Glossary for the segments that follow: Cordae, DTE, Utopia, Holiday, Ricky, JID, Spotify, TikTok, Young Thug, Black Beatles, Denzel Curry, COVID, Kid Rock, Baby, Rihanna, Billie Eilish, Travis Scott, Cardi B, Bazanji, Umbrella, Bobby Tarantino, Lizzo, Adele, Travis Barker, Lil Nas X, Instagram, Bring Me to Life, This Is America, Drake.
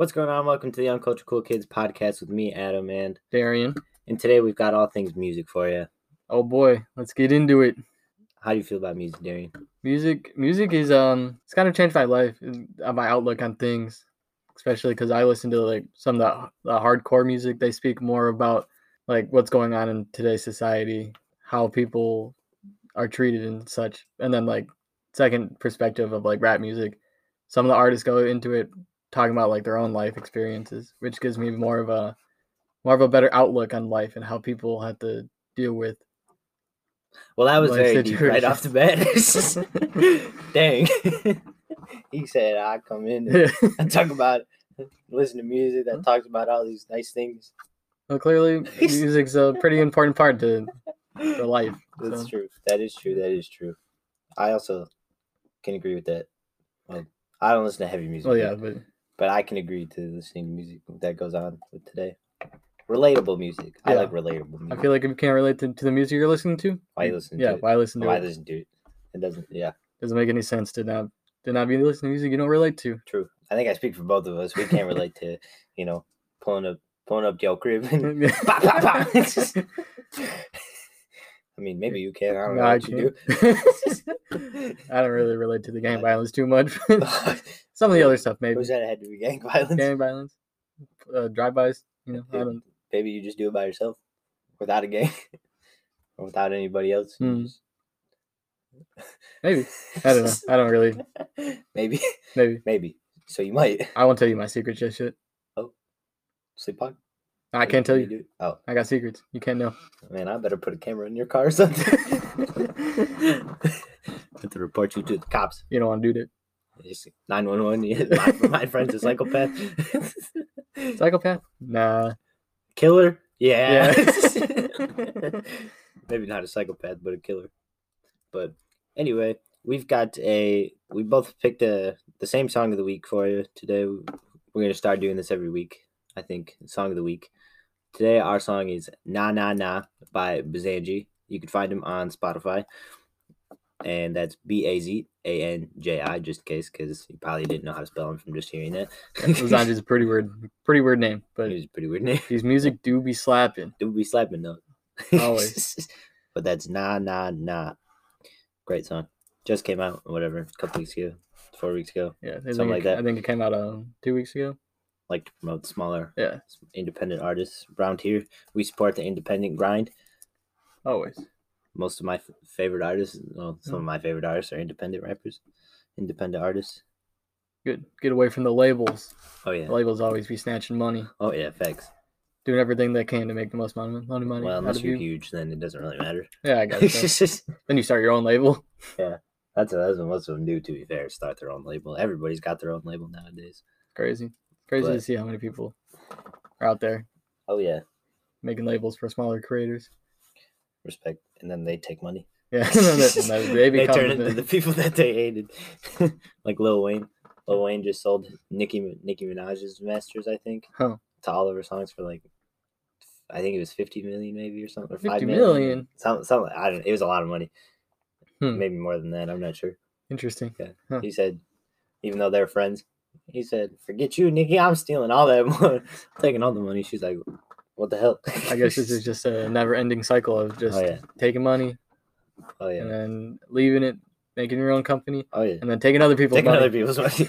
What's going on? Welcome to the Uncultured Cool Kids podcast with me, Adam, and Darian. And today we've got all things music for you. Oh boy, let's get into it. How do you feel about music, Darian? Music is it's kind of changed my life, my outlook on things, especially because I listen to like some of the hardcore music. They speak more about like what's going on in today's society, how people are treated and such. And then like second perspective of like rap music, some of the artists go into it talking about like their own life experiences, which gives me more of a better outlook on life and how people have to deal with. Well, that was very deep right off the bat. Dang. He said, I come in and I talk about, listen to music that talks about all these nice things. Well, clearly music's a pretty important part to life. That's true. That is true. I also can agree with that. Well, I don't listen to heavy music. Oh, yeah, but I can agree to listening to music that goes on with today. Relatable music. Yeah. I like relatable music. I feel like if you can't relate to the music you're listening to, why listen to it? It doesn't. Yeah, doesn't make any sense to not be listening to music you don't relate to. True. I think I speak for both of us. We can't relate to pulling up your crib and pop pop pop. I mean, maybe you can. I don't know what you do. I don't really relate to the gang violence too much. Some of the other stuff, maybe. Was that it had to be gang violence? Gang violence, drive-bys. You know, maybe you just do it by yourself, without a gang, or without anybody else. Maybe I don't know. I don't really. Maybe. So you might. I won't tell you my secrets just yet. Oh, sleepwalk. I can't tell you. Oh, I got secrets. You can't know. Man, I better put a camera in your car or something. I have to report you to the cops. You don't want to do that. 911. Yeah, my friend's a psychopath. Psychopath? Nah. Killer? Yeah. Maybe not a psychopath, but a killer. But anyway, we both picked the same song of the week for you today. We're gonna start doing this every week. I think, song of the week. Today, our song is Na Na Na by Bazanji. You can find him on Spotify. And that's Bazanji, just in case, because you probably didn't know how to spell him from just hearing that. Bazanji's a pretty weird name. But he's a pretty weird name. His music do be slapping. Do be slapping, though. Always. But that's Na Na Na. Great song. Just came out, whatever, a couple weeks ago, 4 weeks ago. Yeah, something like that. I think it came out 2 weeks ago. Like to promote smaller independent artists around here. We support the independent grind. Always. Most of my favorite artists, some of my favorite artists are independent rappers, independent artists. Good. Get away from the labels. Oh, yeah. The labels always be snatching money. Oh, yeah, facts. Doing everything they can to make the most money. Well, unless you're huge, then it doesn't really matter. Yeah, I got it. Then you start your own label. Yeah. That's what most of them do, to be fair, start their own label. Everybody's got their own label nowadays. Crazy to see how many people are out there. Oh, yeah. Making labels for smaller creators. Respect. And then they take money. Yeah. They turn into the people that they hated. Like Lil Wayne. Lil Wayne just sold Nicki Minaj's masters, I think, to all of her songs for like, I think it was 50 million maybe or something. Or 5 million? Something. I don't know. It was a lot of money. Maybe more than that. I'm not sure. Interesting. Yeah. Huh. He said, even though they're friends, he said, "Forget you, Nikki. I'm stealing all that money, taking all the money." She's like, "What the hell?" I guess this is just a never-ending cycle of just taking money, and then leaving it, making your own company, and then taking other people's money.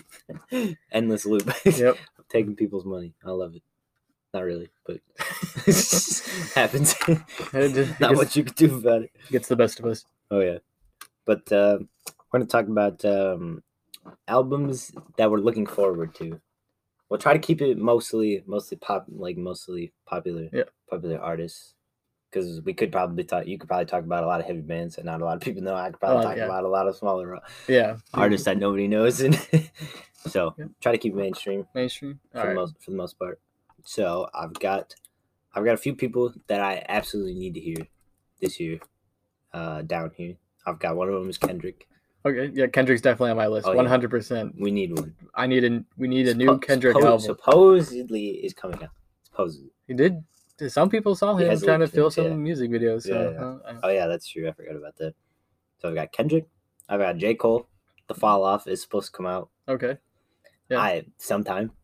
Endless loop. Yep, taking people's money. I love it. Not really, but happens. Not what you could do about it. Gets the best of us. Oh yeah, but we're gonna talk about albums that we're looking forward to. We'll try to keep it mostly popular artists, because we could probably talk about a lot of heavy bands that not a lot of people know. I could probably talk about a lot of smaller artists that nobody knows, and so try to keep it mainstream for the most part. So I've got a few people that I absolutely need to hear this year down here. I've got one of them is Kendrick. Okay, yeah, Kendrick's definitely on my list, 100%. We need one. We need a new Kendrick album. Supposedly is coming out. Supposedly. He did. Some people saw him trying to fill some music videos. So. Yeah. Oh, yeah, that's true. I forgot about that. So I've got Kendrick. I've got J. Cole. The Fall Off is supposed to come out. Okay. Yeah.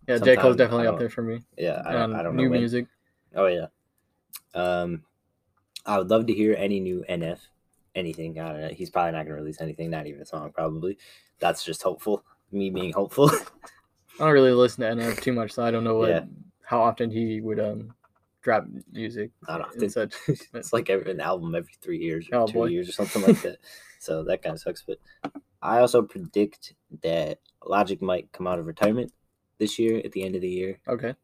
Yeah, J. Cole's definitely up there for me. Yeah, I don't know. New music. Oh, yeah. I would love to hear any new NF, anything. I don't know. He's probably not going to release anything, not even a song, probably. That's just hopeful. Me being hopeful. I don't really listen to NF too much, so I don't know what how often he would drop music. Not often. Such. It's like an album every 3 years or 2 years or something like that. So that kind of sucks. But I also predict that Logic might come out of retirement this year at the end of the year. Okay.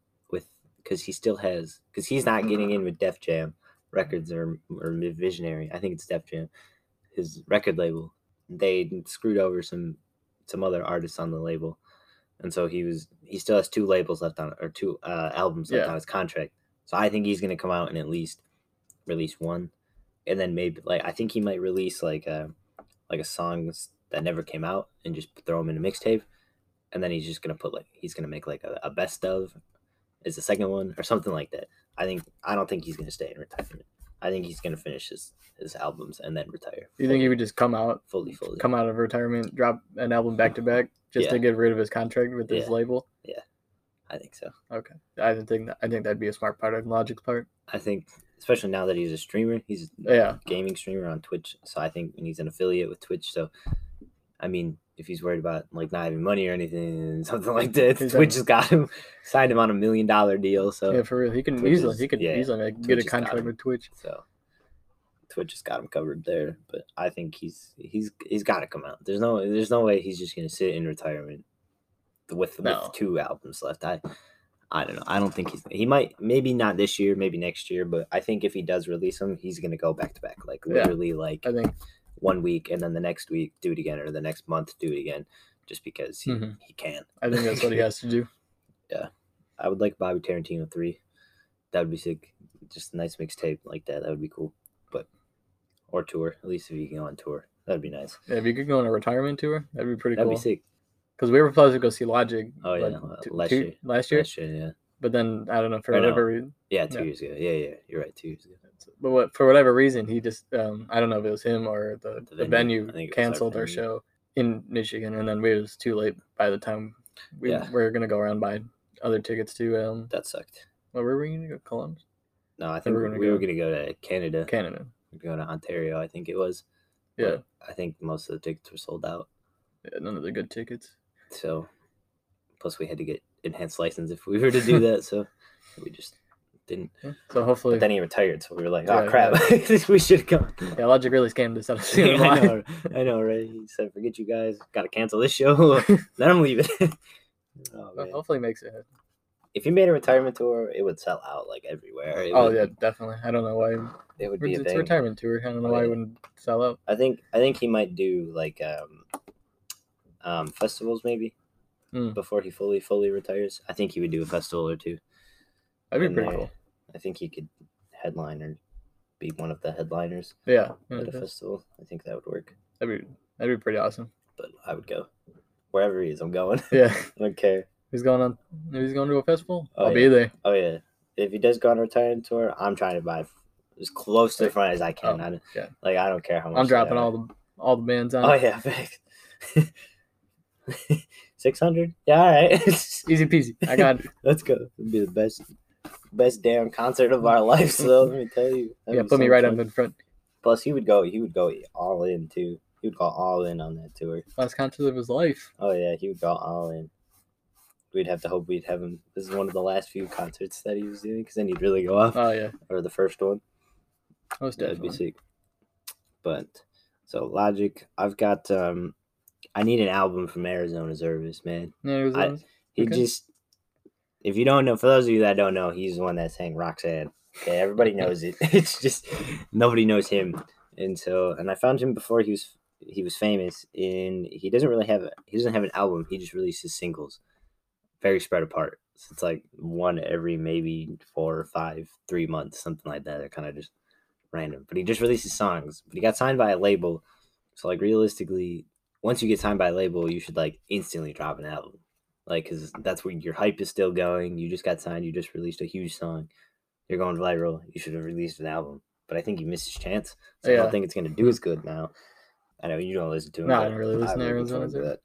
Because he still has – because he's not getting in with Def Jam Records or Visionary. I think it's Def Jam, his record label. They screwed over some other artists on the label. And so he still has two labels left on – or two albums left on his contract. So I think he's going to come out and at least release one. And then maybe – like I think he might release like a song that never came out and just throw him in a mixtape. And then he's just going to put like – he's going to make like a best of – is the second one or something like that. I don't think he's going to stay in retirement. I think he's going to finish his albums and then retire. You think he would just come out fully come out of retirement, drop an album back to back just to get rid of his contract with his label? Yeah. I think so. Okay. I think that'd be a smart part of Logic's part. I think especially now that he's a streamer, he's a gaming streamer on Twitch, so I think and he's an affiliate with Twitch, so I mean if he's worried about like not having money or anything, something like that, Twitch has got him, signed him on a $1 million deal. So yeah, for real, he could easily get a contract with Twitch. So Twitch has got him covered there. But I think he's got to come out. There's no way he's just gonna sit in retirement with two albums left. I don't know. I don't think he might. Maybe not this year. Maybe next year. But I think if he does release them, he's gonna go back to back. Like literally, I think. 1 week and then the next week do it again or the next month do it again just because he can. I think that's what he has to do. Yeah. I would like Bobby Tarantino 3. That would be sick. Just a nice mixtape like that. That would be cool. But or tour. At least if you can go on tour. That'd be nice. Yeah, if you could go on a retirement tour, that'd be pretty cool. That'd be sick. Because we were supposed to go see Logic last year. Last year, yeah. But then I don't know whatever reason. Yeah, two years ago. Yeah, you're right. 2 years ago. But for whatever reason, he just I don't know if it was him or the venue canceled our show in Michigan, and then it was too late by the time we were gonna go around buy other tickets to. That sucked. Well, were we gonna go Columbus? No, I think we were gonna go to Canada. We're going to Ontario, I think it was. Yeah, but I think most of the tickets were sold out. Yeah, none of the good tickets. So, plus we had to get enhanced license if we were to do that. So we just. Didn't. So hopefully. But then he retired, so we were like, oh, crap. Yeah. We should have gone. Yeah, Logic really scammed us out of the I know, right? He said, forget you guys. Got to cancel this show. Then I'm leaving. Well, hopefully he makes it happen. If he made a retirement tour, it would sell out like everywhere. Yeah, definitely. I don't know why. It would be a thing. Retirement tour. I don't know why it wouldn't sell out. I think he might do like festivals maybe before he fully retires. I think he would do a festival or two. That'd be pretty cool. I think he could headline or be one of the headliners. Yeah, at a festival. I think that would work. That'd be pretty awesome. But I would go wherever he is. I'm going. Yeah, I don't care. He's going to a festival. I'll be there. Oh yeah. If he does go on a retirement tour, I'm trying to buy as close to the front as I can. I don't care how much. I'm dropping all the bands on. Oh yeah, thanks. 600. Yeah, all right. Easy peasy. I got it. Let's go. It'd be the best damn concert of our lives, though. Let me tell you. Yeah, put me right up in front. Plus, he would go all in too. He would go all in on that tour. Last concert of his life. Oh yeah, he would go all in. We'd have to hope we'd have him. This is one of the last few concerts that he was doing, because then he'd really go off. Oh yeah. Or the first one. That'd be sick. But so Logic, I've got. I need an album from Arizona Service, man. Arizona. If you don't know, for those of you that don't know, he's the one that sang Roxanne. Okay, everybody knows it. It's just nobody knows him. And I found him before he was famous, and he doesn't have an album. He just releases singles, very spread apart. So it's like one every maybe 4 or 5, 3 months, something like that. They're kind of just random. But he just releases songs. But he got signed by a label, so like realistically, once you get signed by a label, you should like instantly drop an album. Like, because that's where your hype is still going. You just got signed. You just released a huge song. You're going viral. You should have released an album. But I think he missed his chance. So I don't think it's going to do as good now. I know you don't listen to him. No, I don't really listen to Arizona's. That.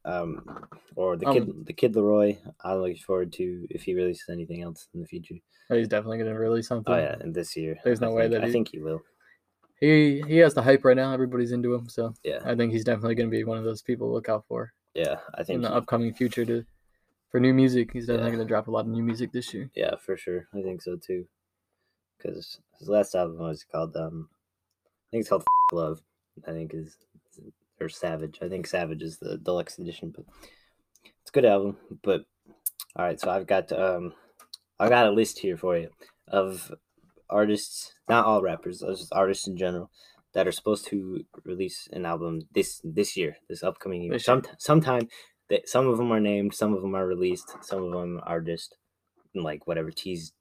Or the Kid Leroy. I'm looking forward to if he releases anything else in the future. Oh, he's definitely going to release something. Oh yeah, and this year. There's no way that I think he will. He has the hype right now. Everybody's into him, so yeah. I think he's definitely going to be one of those people to look out for. Yeah, I think in the upcoming future for new music. He's definitely going to drop a lot of new music this year. Yeah, for sure. I think so too. Because his last album was called I think it's called Love. I think is. Or Savage. I think Savage is the deluxe edition, but it's a good album. But all right, so I've got a list here for you of artists, not all rappers, just artists in general that are supposed to release an album this year, this upcoming year. Sometime that some of them are named, some of them are released, some of them are just like whatever teased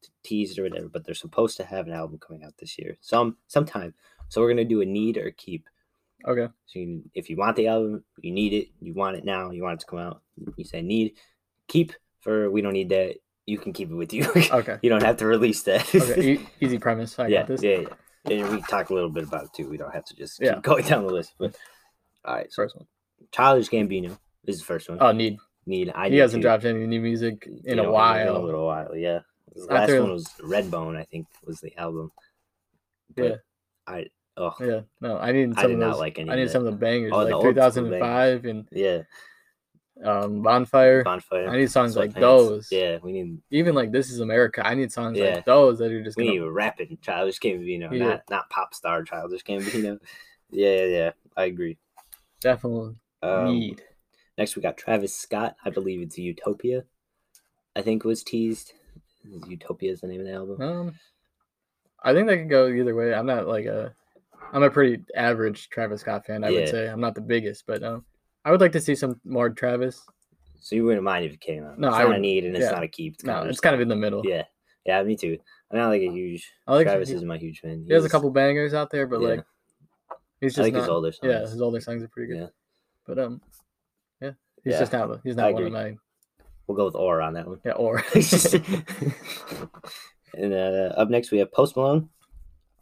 or whatever. But they're supposed to have an album coming out this year, sometime. So we're gonna do a need or keep. Okay. So if you want the album, you need it. You want it now. You want it to come out. You say need, keep for we don't need that. You can keep it with you. Okay. You don't have to release that. Okay. Easy premise. I got this. Yeah. And we talk a little bit about it too. We don't have to just keep going down the list. But all right. So first one. Childish Gambino is the first one. Oh, need. He hasn't dropped any new music in a while. In a little while. Yeah. The last one was Redbone. I think was the album. But yeah. Oh yeah, no, I need some of the bangers, like 2005 and Bonfire. I need songs like those. Yeah, we need even like This Is America. I need songs like those that are just. We need rapping Childish Gambino, not pop star Childish Gambino. Yeah, I agree. Definitely need. Next we got Travis Scott. I believe it's Utopia. I think was teased. Utopia is the name of the album. I think that could go either way. I'm a pretty average Travis Scott fan, I would say. I'm not the biggest, but I would like to see some more Travis. So you wouldn't mind if it came out? No, it's not a need and it's not a keep. It's kind of in the middle. Yeah, me too. I'm not like a huge. Travis isn't my huge fan. He has a couple bangers out there, but like he's just. I like his older songs. Yeah, his older songs are pretty good. Yeah, but he's just not. He's not one of mine. We'll go with Or on that one. Yeah, Or. And up next we have Post Malone.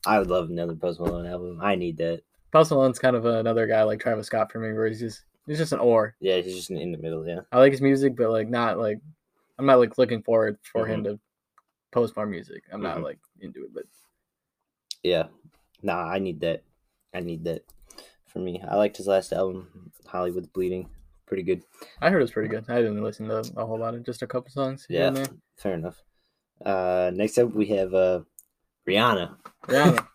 I would love another Post Malone album. I need that. Post Malone's kind of another guy like Travis Scott for me, where he's just an or. Yeah, he's just in the middle. Yeah, I like his music, but like not like I'm not like looking forward for him to post more music. I'm not like into it, but yeah, nah, I need that. I need that for me. I liked his last album, Hollywood's Bleeding. Pretty good. I heard it was pretty good. I didn't listen to a whole lot of just a couple songs. Yeah, there. Fair enough. Next up we have Rihanna. Rihanna.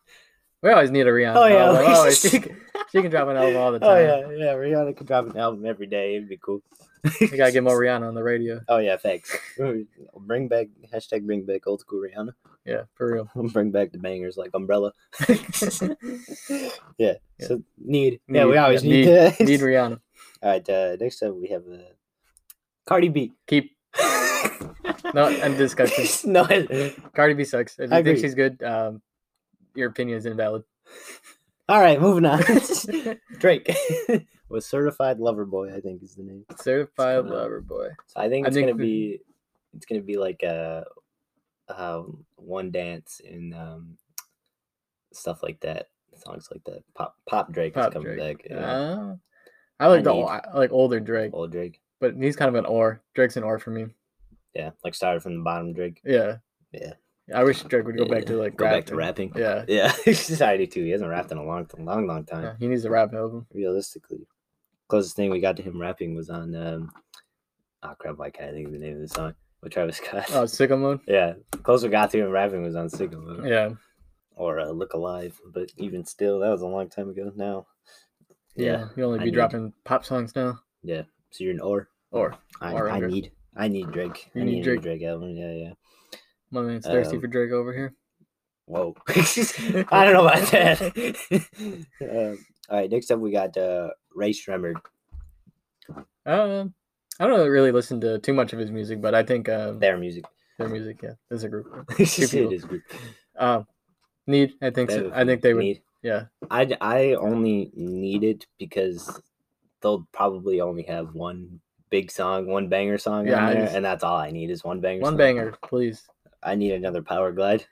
We always need a Rihanna. Oh yeah, she can drop an album all the time. Oh yeah, Rihanna can drop an album every day. It'd be cool. We gotta get more Rihanna on the radio. Oh yeah, thanks. Bring back old school Rihanna. Yeah, for real. Bring back the bangers like Umbrella. Yeah. So need. Yeah, we always need that. Need Rihanna. All right. Next up we have Cardi B. Keep. No, I'm disgusted. No, Cardi B sucks. If you think she's good, your opinion is invalid. All right, moving on. Drake was Certified Lover Boy, I think is the name. Certified Lover Boy. So I think it's gonna be like One Dance and stuff like that, songs like that. Pop Drake is coming back. Yeah. I like older Drake. Old Drake, but he's kind of an or. Drake's an or for me. Yeah, like started from the bottom, Drake. Yeah. I wish Drake would go back to like rapping. Back to rapping. Yeah. Society too. He hasn't rapped in a long time. Yeah, he needs a rap album. Realistically, closest thing we got to him rapping was on I can't think of the name of the song with Travis Scott. Oh, Sickle Moon. Yeah, closest we got to him rapping was on Sickle Moon. Yeah, or Look Alive. But even still, that was a long time ago now. Yeah, you only be dropping pop songs now. Yeah, so you're an or. I need Drake. You need Drake. Drake album. Yeah. My man's thirsty for Drake over here. Whoa. I don't know about that. All right, next up we got Ray Shremmerd. I don't really listen to too much of his music, but I think their music. Yeah, there's a group. It is a group. Need. I think. I think they would. Need. Yeah. I only need it because they'll probably only have one. Big song, one banger song, and that's all I need is one banger. One banger, please. I need another Powerglide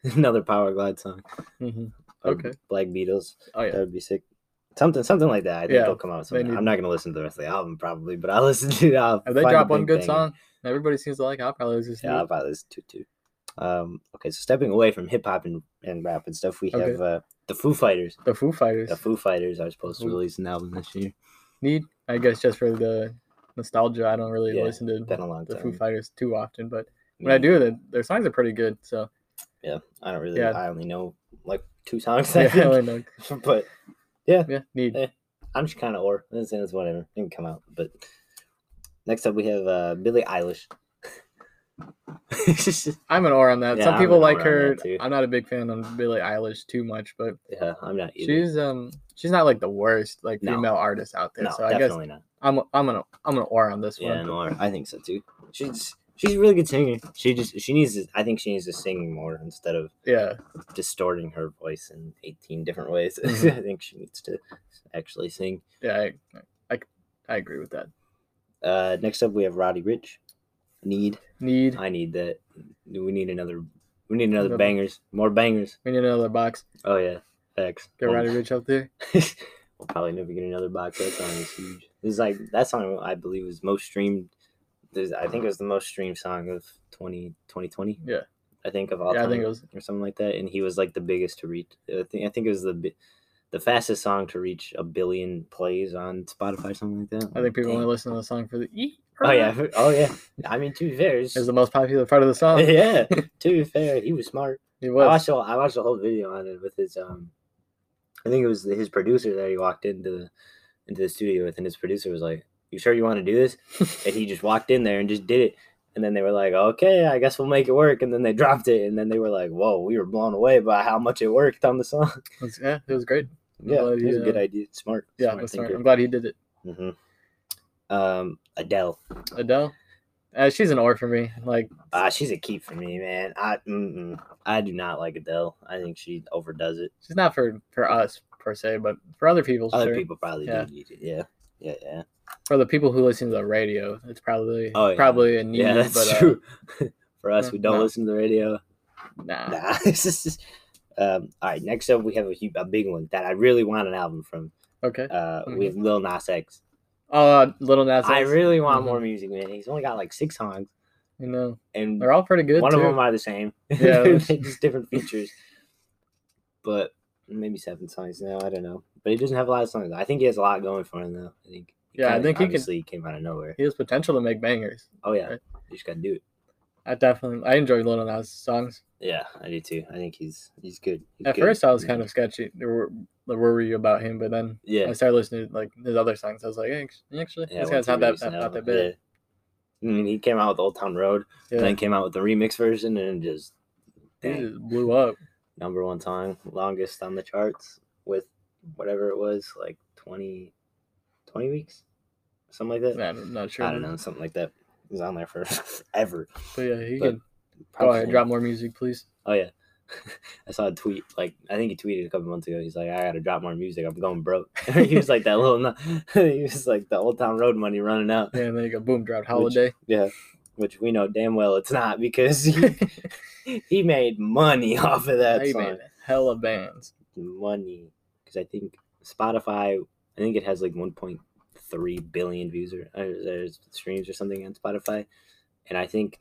song. Mm-hmm. Okay. Black Beatles. Oh yeah, that would be sick. Something like that. I think they'll come out sometime. I'm not going to listen to the rest of the album, probably, but I'll listen to it. If they drop one good song, everybody seems to like it. I'll probably listen to it. Yeah, I'll probably listen to it, too. Okay, so stepping away from hip-hop and rap and stuff, we have the Foo Fighters. The Foo Fighters are supposed to release an album this year. I guess just for the nostalgia, I don't really listen to the Foo Fighters too often, but when I do, their songs are pretty good, so. Yeah, I don't really, I only know, like, 2 songs, I think. I know. But, I'm just kind of, it's whatever, it didn't come out, but. Next up, we have Billie Eilish. I'm an on that. Some people like her. I'm not a big fan of Billie Eilish too much, but I'm not either. She's not like the worst like female artist out there. No, so I definitely guess not. I'm an or on this one. Yeah, I think so too. She's a really good singer. I think she needs to sing more instead of distorting her voice in 18 different ways. I think she needs to actually sing. Yeah, I agree with that. Next up we have Roddy Ricch. Need. I need that. We need another bangers. More bangers. We need another box. Oh yeah. Facts. Get Roddy Ricch up there. We'll probably never get another box. That song is huge. It was like that song I believe was most streamed. I think it was the most streamed song of 2020. Yeah. I think of all time. I think it was or something like that. And he was like the biggest to reach. I think it was the fastest song to reach 1 billion plays on Spotify, something like that. I think people only listen to the song for the E. Oh yeah. I mean, to be fair, it's the most popular part of the song. Yeah. To be fair, he was smart. He was. I watched a whole video on it with his I think it was his producer that he walked into the studio with, and his producer was like, "You sure you want to do this?" And he just walked in there and just did it. And then they were like, "Okay, I guess we'll make it work." And then they dropped it, and then they were like, "Whoa, we were blown away by how much it worked on the song." Yeah, it was great. Yeah, it was a good idea. Smart. Yeah, smart thinker. I'm glad he did it. Mm-hmm. Adele, she's an or for me. Like, she's a keep for me, man. I do not like Adele. I think she overdoes it. She's not for us per se, but for other people. Other people probably do need it. Yeah. For the people who listen to the radio, it's probably probably a need. Yeah, that's true. For us, we don't listen to the radio. Nah. All right. Next up, we have a big one that I really want an album from. Okay. We have Lil Nas X. Little Nas X. I really want more music, man. He's only got like 6 songs. I know. And they're all pretty good. One of them are the same. Yeah. Just different features. But maybe 7 songs now. I don't know. But he doesn't have a lot of songs. I think he has a lot going for him, though. I think. He came out of nowhere. He has potential to make bangers. Oh, yeah. Right? You just got to do it. I enjoy Lil Nas songs. Yeah, I do too. I think he's good. First, I was kind of sketchy. Worry about him, but then I started listening to like his other songs. I was like, actually, this guy's not that bad. Yeah. I mean, he came out with Old Town Road, and then came out with the remix version, and just blew up. Number 1 song, longest on the charts with whatever it was, like 20 weeks, something like that. I'm not sure. I don't know, something like that. It was on there for forever. But yeah, he can probably drop more music, please. Oh yeah. I saw a tweet, like, I think he tweeted a couple months ago. He's like, "I gotta drop more music. I'm going broke." He was like he was like the Old Town Road money running out. Yeah, and then he go boom, dropped Holiday. Which we know damn well it's not, because he made money off of that song. He made hella bands. Money. Because I think Spotify, it has like 1.3 billion views or streams or something on Spotify. And I think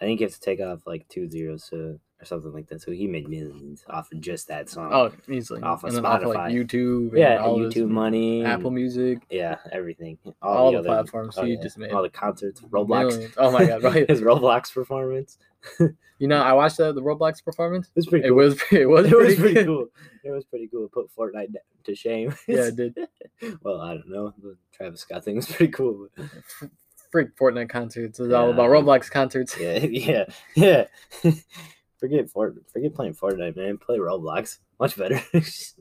you have to take off like 2 zeros, so... or something like that. So he made millions off of just that song. Oh, easily. Off of Spotify. Off of like YouTube. Yeah, all YouTube money. Apple Music. Yeah, everything. All the platforms. He just made all the concerts. Roblox. Millions. Oh, my God. Right. His Roblox performance. You know, I watched the Roblox performance. It was pretty cool. It was pretty cool. It put Fortnite to shame. Yeah, it did. Well, I don't know. The Travis Scott thing was pretty cool. Freak Fortnite concerts. It's all about Roblox concerts. Yeah. Forget playing Fortnite, man. Play Roblox. Much better.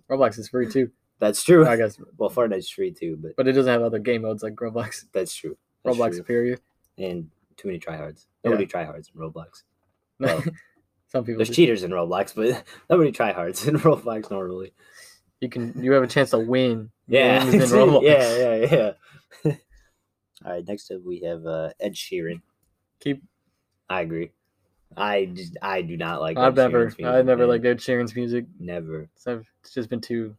Roblox is free too. That's true. I guess. Well, Fortnite's free too, but it doesn't have other game modes like Roblox. That's true. Roblox period. And too many tryhards. Nobody tryhards in Roblox. No. Some people. There's cheaters in Roblox, but nobody tryhards in Roblox normally. You have a chance to win. Yeah. In Roblox. Yeah. All right. Next up, we have Ed Sheeran. I agree. I do not like Ed Sheeran's music. I've never liked Ed Sheeran's music. Never. So it's just been too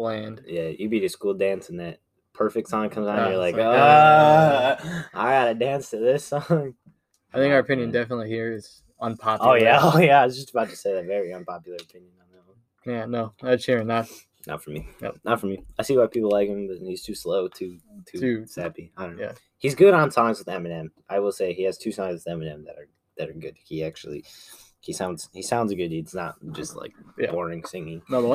bland. Yeah, you be to school dance and that perfect song comes on, you're like, I gotta dance to this song. I think our opinion definitely here is unpopular. Oh yeah. I was just about to say that, very unpopular opinion on that one. Yeah, no, that's cheering that. Not for me. Yep. Not for me. I see why people like him, but he's too slow, too sappy. I don't know. Yeah. He's good on songs with Eminem. I will say he has two songs with Eminem that are good. He sounds good. It's not just like boring singing. No, the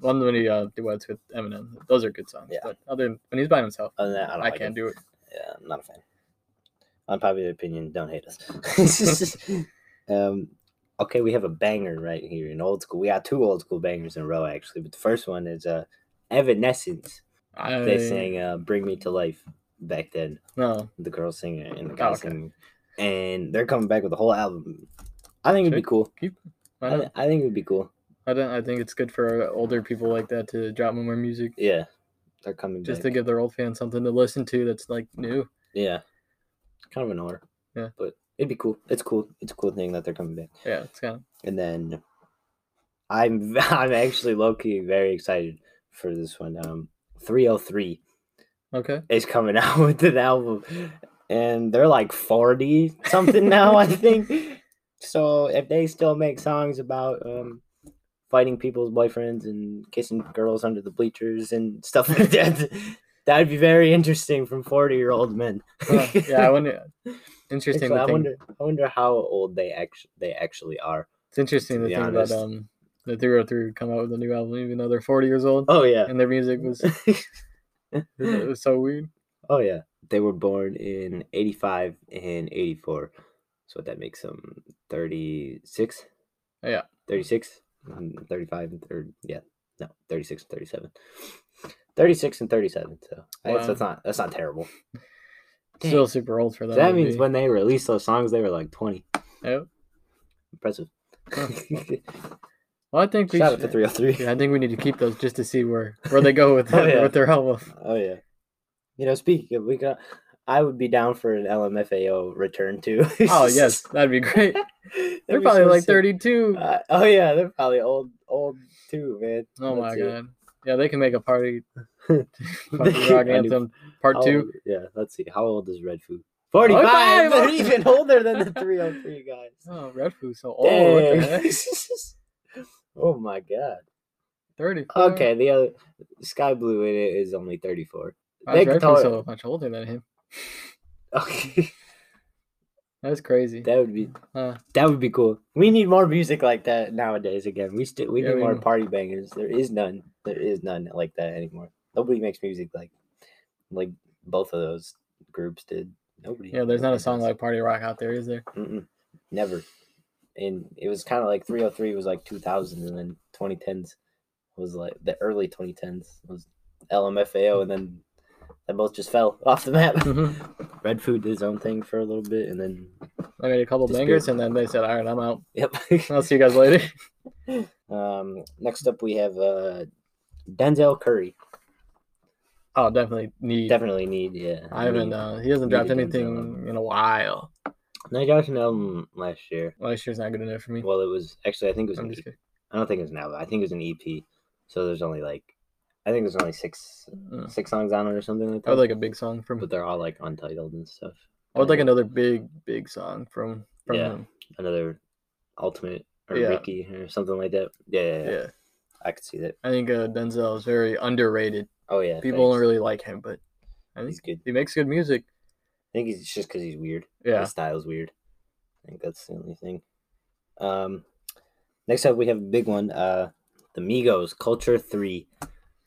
one when he duets with Eminem, those are good songs. Yeah. But when he's by himself, that, I like can't do it. Yeah, I'm not a fan. Unpopular opinion. Don't hate us. Okay, we have a banger right here in old school. We got two old school bangers in a row, actually. But the first one is Evanescence. They sang Bring Me to Life back then. No. The girl singer and the guy singer. And they're coming back with a whole album. I think it'd be cool. I think it'd be cool. I think it's good for older people like that to drop more music. Yeah. They're coming just back. Just to give their old fans something to listen to that's, like, new. Yeah. Kind of an order. Yeah. But... it'd be cool. It's cool. It's a cool thing that they're coming back. Yeah, it's kind of. And then, I'm actually low key very excited for this one. 3OH!3. Okay. Is coming out with an album, and they're like 40 something now, I think. So if they still make songs about fighting people's boyfriends and kissing girls under the bleachers and stuff like that. That'd be very interesting from 40-year-old men. Yeah, I wonder. Interesting. So I wonder how old they actually are. It's interesting to think that the 3OH!3 would come out with a new album even though they're 40 years old. Oh yeah, and their music was it was so weird. Oh yeah, they were born in 85 and 84, so that makes them 36. Yeah, 36, 35, and 30. Yeah, no, 36 and 37. 36 and 37, so I guess that's not terrible. Dang. Still super old for that. So that means when they released those songs, they were like 20. Yep. Impressive. Oh. Well, I think we should. Shout out to 3OH!3. Yeah, I think we need to keep those just to see where they go with with their album. Oh yeah. You know, speaking of, I would be down for an LMFAO return too. Oh yes, that'd be great. They're probably so like 32. Oh yeah, they're probably old too, man. Oh my god. Yeah, they can make a party rock anthem part 2. Yeah, let's see. How old is Redfoo? 45! They're even older than the 3OH!3 guys. Oh, Redfoo's so old. Oh my god. 34. Okay, the other Sky Blue in it is only 34. Redfoo's so much older than him. Okay. That's crazy. That would be cool. We need more music like that nowadays. Again, we need more party bangers. There is none like that anymore. Nobody makes music like both of those groups did. Nobody. Yeah, there's not a song like party rock out there, is there? Mm-mm. Never. And it was kind of like 3OH!3 was like 2000, and then 2010s was like the early 2010s was LMFAO, and then. They both just fell off the map. Mm-hmm. Redfoo did his own thing for a little bit, and then I made a couple bangers, and then they said, "All right, I'm out." Yep. I'll see you guys later. Next up, we have Denzel Curry. Oh, definitely need. Yeah, he hasn't dropped anything in a while. No, he dropped an album last year. Last year's not good enough for me. Well, it was actually. I think it was. I don't think it was an album. I think it was an EP. So there's only like. I think there's only six songs on it or something like that. I would like a big song from him. But they're all like untitled and stuff. I would like another big song from him. Another Ultimate or Ricky or something like that. Yeah. I could see that. I think Denzel is very underrated. Oh, yeah. People don't really like him, but I think he's good. He makes good music. I think it's just because he's weird. Yeah. His style's weird. I think that's the only thing. Next up, we have a big one. The Migos, Culture 3.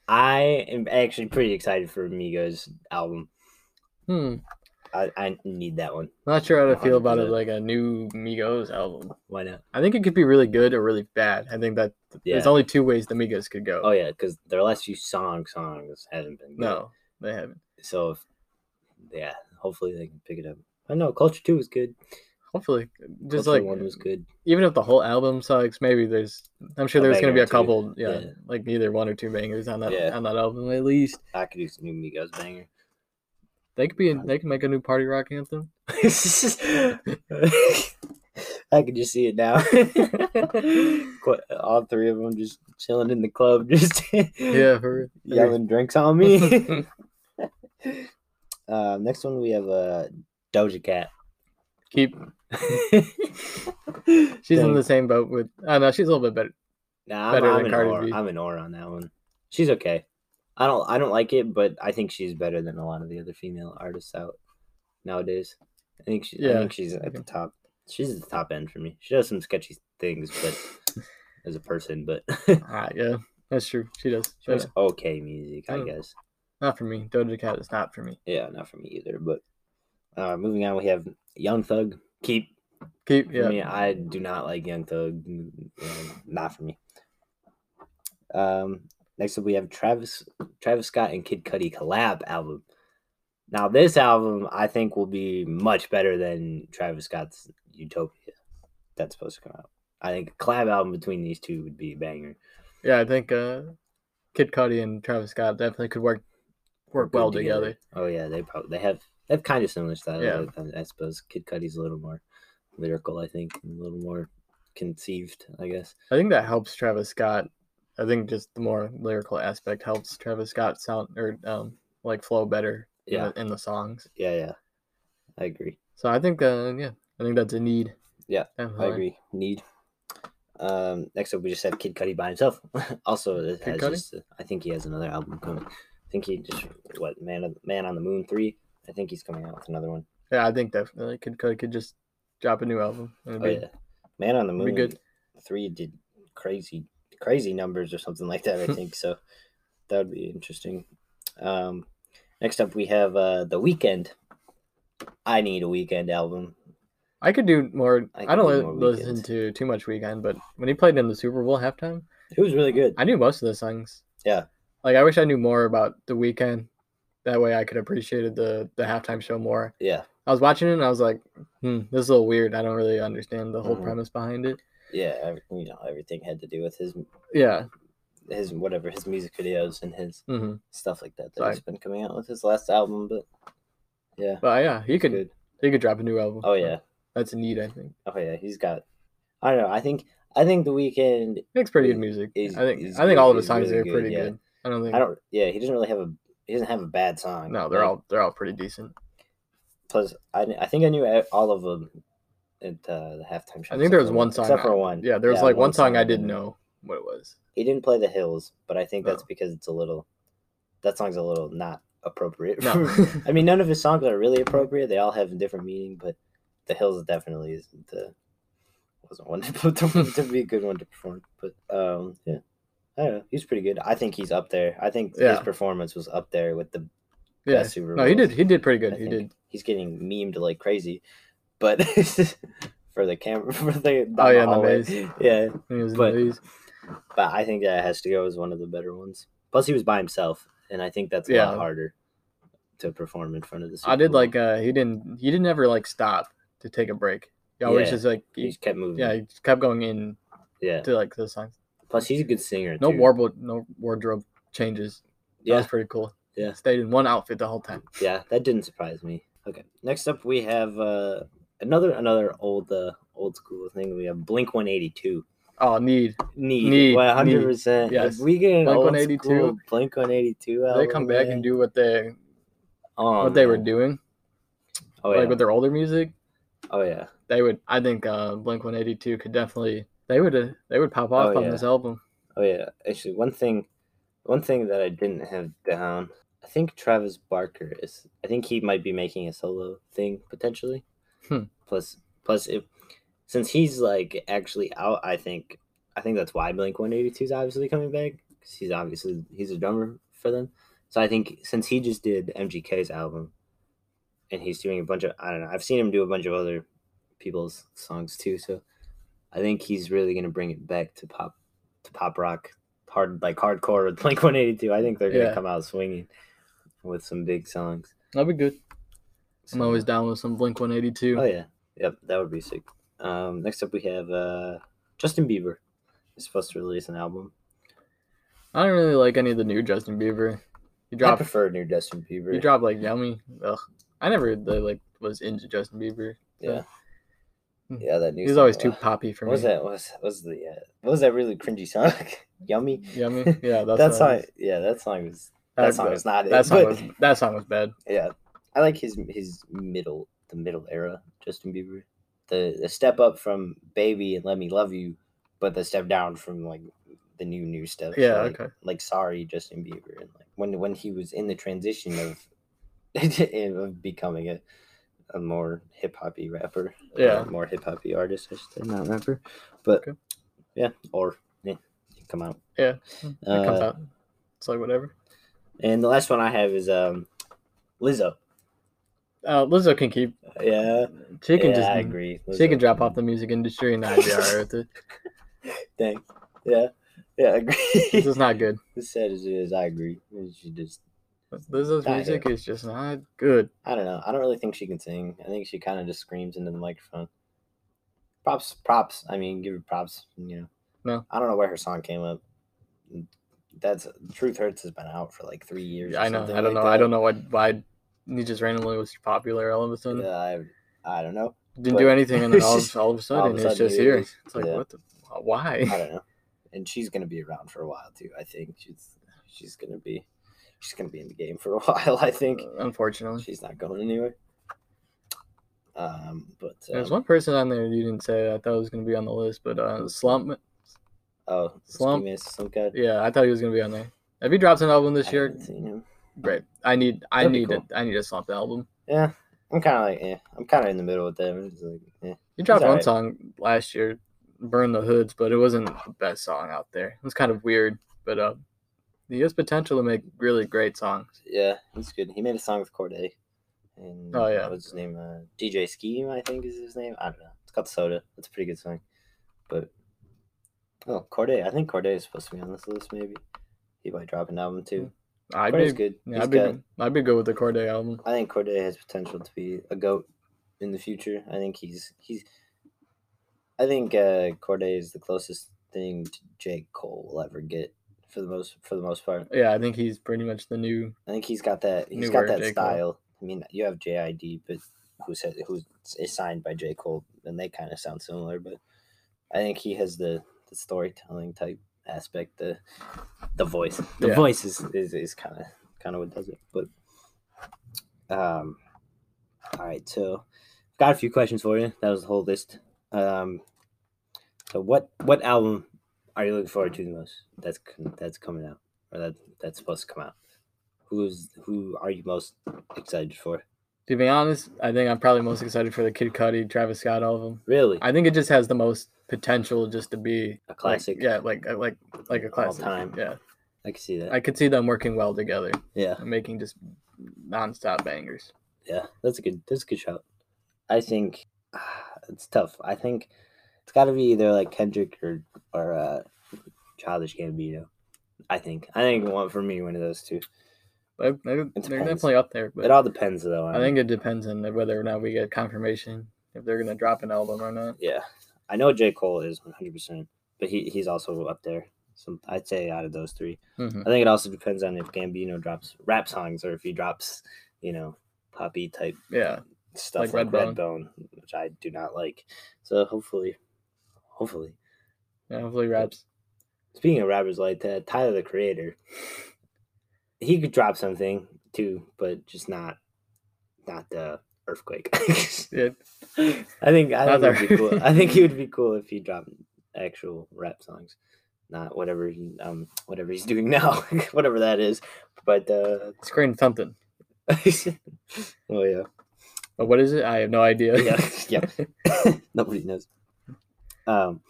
I am actually pretty excited for Migos' album. I need that one. Not sure how to feel about it, like a new Migos album. Why not? I think it could be really good or really bad. I think that there's only two ways the Migos could go. Oh, yeah, because their last few songs haven't been good. No, they haven't. So, hopefully they can pick it up. I know, Culture 2 was good. Hopefully. Just Culture 1 was good. Even if the whole album sucks, maybe there's going to be a couple, like either one or two bangers on that album at least. I could use a new Migos banger. They could make a new party rock anthem. I can just see it now. All three of them just chilling in the club, just yelling drinks on me. Next one we have Doja Cat. Keep. She's in the same boat with. I know she's a little bit better. Nah, better than Cardi B. I'm an aura on that one. She's okay. I don't like it, but I think she's better than a lot of the other female artists out nowadays. I think she's at the top. She's at the top end for me. She does some sketchy things, but as a person, but yeah, that's true. She does. She makes okay music, I guess. Not for me. Doja Cat is not for me. Yeah, not for me either. But moving on, we have Young Thug. Keep. Yeah. I mean, I do not like Young Thug. Not for me. Next up, we have Travis Scott and Kid Cudi collab album. Now, this album, I think, will be much better than Travis Scott's Utopia that's supposed to come out. I think a collab album between these two would be a banger. Yeah, I think Kid Cudi and Travis Scott definitely could work well together. Oh, yeah, they have kind of similar style, I suppose. Kid Cudi's a little more lyrical, I think, and a little more conceived, I guess. I think that helps Travis Scott. I think just the more lyrical aspect helps Travis Scott sound or flow better. Yeah, in the songs. Yeah, I agree. So I think, I think that's a need. Yeah, definitely. I agree. Need. Next up, we just have Kid Cudi by himself. Also, I think he has another album coming. I think he just Man on the Moon 3. I think he's coming out with another one. Yeah, I think definitely Kid Cudi could just drop a new album. Man on the Moon 3 did crazy numbers or something like that. I think so. That would be interesting. Next up, we have The Weeknd. I need a Weeknd album. I could do more. I don't listen to too much Weeknd, but when he played in the Super Bowl halftime, it was really good. I knew most of the songs. Yeah. I wish I knew more about The Weeknd. That way I could appreciate the halftime show more. Yeah. I was watching it, and I was like, this is a little weird. I don't really understand the whole premise behind it. Yeah, everything had to do with his... Yeah. his music videos and his stuff like that he's been coming out with his last album, he could drop a new album. Oh yeah, that's a need, I think. Oh yeah, he's got. I don't know. I think The Weeknd makes pretty good music. I think all of his songs are pretty good. I don't. Yeah, he doesn't really have a. He doesn't have a bad song. No, they're all pretty decent. Plus, I think I knew all of them at the halftime show. I think there was one song except for one. Yeah, there was one song I didn't know what it was. He didn't play The Hills, but I think that's because that song's a little not appropriate. No. I mean, none of his songs are really appropriate. They all have a different meaning, but The Hills definitely wasn't one to be a good one to perform. But, I don't know. He's pretty good. I think he's up there. I think his performance was up there with the best Super Bowls. No, he did pretty good. He's getting memed like crazy, but for the camera, for the hallway. The maze. Yeah. He was in the maze. But I think that has to go as one of the better ones. Plus, he was by himself, and I think that's a lot harder to perform in front of the Super Bowl. I did like he didn't ever stop to take a break. He always just he just kept moving. Yeah, he just kept going in. Yeah, to those songs. Plus, he's a good singer. No wardrobe changes. Yeah, that's pretty cool. Yeah, stayed in one outfit the whole time. Yeah, that didn't surprise me. Okay, next up we have another old school thing. We have Blink-182. Oh, need 100%. Yes, if we get an Blink-182. Blink-182 album. They come back and do what they were doing. Oh, yeah. With their older music. Oh yeah, they would. I think Blink-182 could definitely. They would pop off on this album. Oh yeah, actually, one thing that I didn't have down. I think Travis Barker is. I think he might be making a solo thing potentially. Plus it. Since he's actually out, I think that's why Blink-182 is obviously coming back, because he's a drummer for them. So I think since he just did MGK's album, and he's doing a bunch of I've seen him do a bunch of other people's songs too. So I think he's really gonna bring it back to pop rock, hardcore with Blink-182. I think they're gonna come out swinging with some big songs. That'd be good. So, I'm always down with some Blink-182. Oh yeah, yep, that would be sick. Next up, we have Justin Bieber. He's supposed to release an album. I don't really like any of the new Justin Bieber. I prefer new Justin Bieber. He dropped Yummy. Ugh, I never was into Justin Bieber. So. Yeah, Yeah, that new. He's always too poppy for me. What was that really cringy song? Yummy. Yummy. Yeah, that song. Yeah, that song was bad. Yeah, I like the middle era Justin Bieber, the step up from Baby and Let Me Love You, but the step down from like the new stuff. Yeah, so, Sorry, Justin Bieber, and like when he was in the transition of becoming a more hip-hoppy rapper. Yeah. More hip-hoppy artist, I should say. Not rapper. But, okay. Come out. Yeah, it comes out. It's like whatever. And the last one I have is Lizzo. Lizzo can keep. Yeah. She can I agree. Lizzo. She can drop off the music industry and not be all right with it. Thanks. Yeah. Yeah, I agree. This is not good. As sad as it is, I agree. She just... Lizzo's music is just not good. I don't know. I don't really think she can sing. I think she kind of just screams into the microphone. Props. I mean, give her props. You know. No. I don't know where her song came up. That's Truth Hurts has been out for like 3 years. Yeah, I know. I don't know. That. I don't know why he just randomly was popular all of a sudden. Yeah, I don't know. Didn't do anything, and then all of a sudden it's just here. It's like what? Why? I don't know. And she's gonna be around for a while too. I think she's going to be in the game for a while, I think. Unfortunately. She's not going anywhere. There's one person on there you didn't say I thought was going to be on the list, but Slump. Oh, Slump. Yeah, I thought he was going to be on there. Have you dropped an album this year? I haven't seen him. Great. I need a Slump album. Yeah. I'm kind of in the middle with that. You dropped one song last year, Burn the Hoods, but it wasn't the best song out there. It was kind of weird, but he has potential to make really great songs. Yeah, he's good. He made a song with Cordae. And what's his name? DJ Scheme, I think is his name. I don't know. It's called Soda. That's a pretty good song. But, Cordae. I think Cordae is supposed to be on this list, maybe. He might drop an album, too. Cordae's good. Yeah, I'd be good with the Cordae album. I think Cordae has potential to be a GOAT in the future. I think Cordae is the closest thing to J. Cole will ever get. For the most part. Yeah, I think he's pretty much the new. I think he's got that. He's got that style. I mean, you have JID, but who's signed by J. Cole, and they kind of sound similar. But I think he has the storytelling type aspect, the voice. The voice is kind of what does it. But all right, so got a few questions for you. That was the whole list. So what album are you looking forward to the most? That's coming out, or that's supposed to come out. Who are you most excited for? To be honest, I think I'm probably most excited for the Kid Cudi, Travis Scott, all of them. Really? I think it just has the most potential, just to be a classic. Like a classic. All time. Yeah, I can see that. I could see them working well together. Yeah, and making just nonstop bangers. Yeah, that's a good shout. I think it's tough. I think it's got to be either like Kendrick or Childish Gambino. I think one for me, one of those two. They're definitely up there. But it all depends, though. I think it depends on whether or not we get confirmation if they're gonna drop an album or not. Yeah, I know J. Cole is 100%, but he's also up there. So I'd say out of those three, I think it also depends on if Gambino drops rap songs or if he drops, poppy type stuff like Redbone, which I do not like. So hopefully. Yeah, hopefully raps. Speaking of rappers like that, Tyler, the Creator, he could drop something too, but just not the Earthquake. Yeah. I think it'd be cool. I think he would be cool if he dropped actual rap songs, not whatever he's doing now, whatever that is. But scream something. Oh yeah. But what is it? I have no idea. Yeah. Nobody knows. Not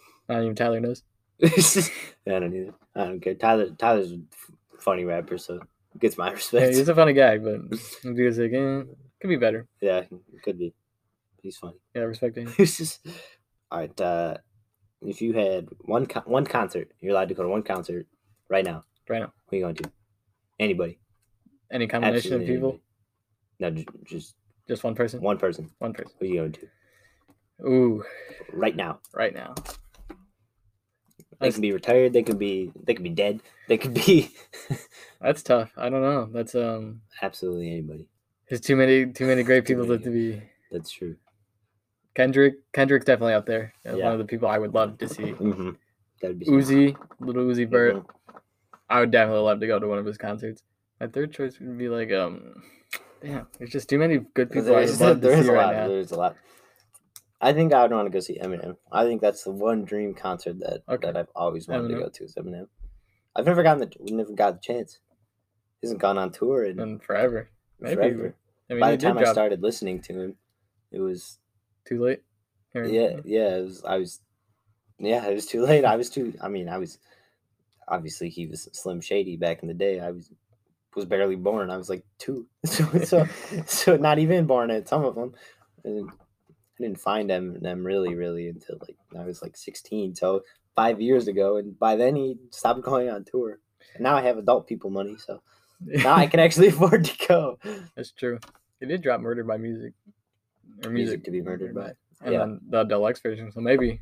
even Tyler knows. I don't either. I don't care. Tyler's a funny rapper, so gets my respect. Yeah, he's a funny guy, but he's like, could be better. Yeah, could be. He's funny. Yeah, respect him. All right. If you had one concert, you're allowed to go to one concert right now. Right now. Who are you going to? Anybody. Any combination of people? Anybody. No, just one person? One person. Who are you going to? Ooh. Right now. They can be retired. They can be dead. They could be. That's tough. I don't know. That's absolutely anybody. There's too many great people left to be. That's true. Kendrick's definitely up there. Yeah. One of the people I would love to see. Mm-hmm. That'd be Uzi, little Uzi Vert. Mm-hmm. I would definitely love to go to one of his concerts. My third choice would be like, damn, there's just too many good people. There's a lot. I think I would want to go see Eminem. I think that's the one dream concert that I've always wanted to go to is Eminem. I've never got the chance. He hasn't gone on tour in forever. Maybe. Forever. I mean, by the time I started listening to him, it was too late. It was too late. Obviously he was Slim Shady back in the day. I was barely born. I was like 2. so not even born at some of them. I didn't find Eminem really until like I was like 16. So 5 years ago, and by then he stopped going on tour. And now I have adult people money, so now I can actually afford to go. That's true. He did drop Murdered by Music. Or music to be murdered by. And then the deluxe version. So maybe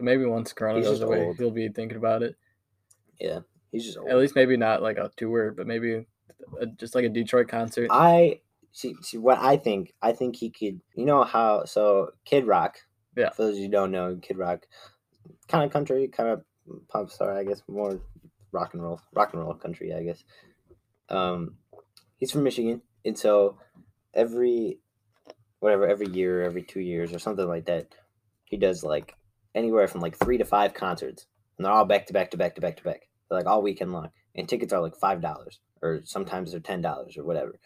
once Corona goes away, he'll be thinking about it. Yeah. He's just old. At least maybe not like a tour, but maybe just like a Detroit concert. I see what I think he could, Kid Rock. Yeah. For those of you who don't know, Kid Rock, kind of country, kind of pop star, I guess, more rock and roll country, I guess. He's from Michigan, and so every year, every 2 years or something like that, he does like anywhere from like 3 to 5 concerts, and they're all back to back. They're like all weekend long, and tickets are like $5 or sometimes they're $10 or whatever.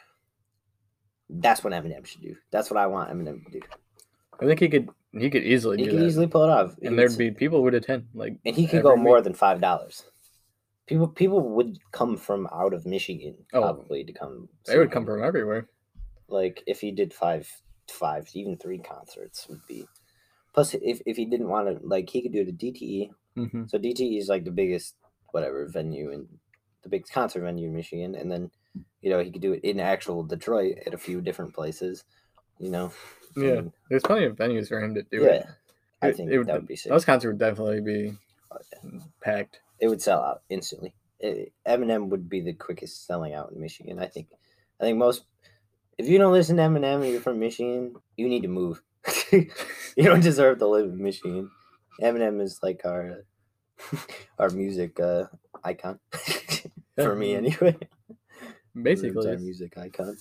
That's what Eminem should do. That's what I want Eminem to do. I think he could easily do that. He could easily pull it off, and there'd be people would attend. Like, and he could go more than $5. People would come from out of Michigan probably to come. They would come from everywhere. Like if he did five, even 3 concerts would be. Plus, if he didn't want to, like he could do the DTE. Mm-hmm. So DTE is like the biggest venue and the biggest concert venue in Michigan, and then he could do it in actual Detroit at a few different places. There's plenty of venues for him to do it. Yeah, I think that would be sick. Those concerts would definitely be packed. It would sell out instantly. Eminem would be the quickest selling out in Michigan, I think. I think most, if you don't listen to Eminem and you're from Michigan, you need to move. You don't deserve to live in Michigan. Eminem is like our music icon for me, anyway. Basically, our music icon.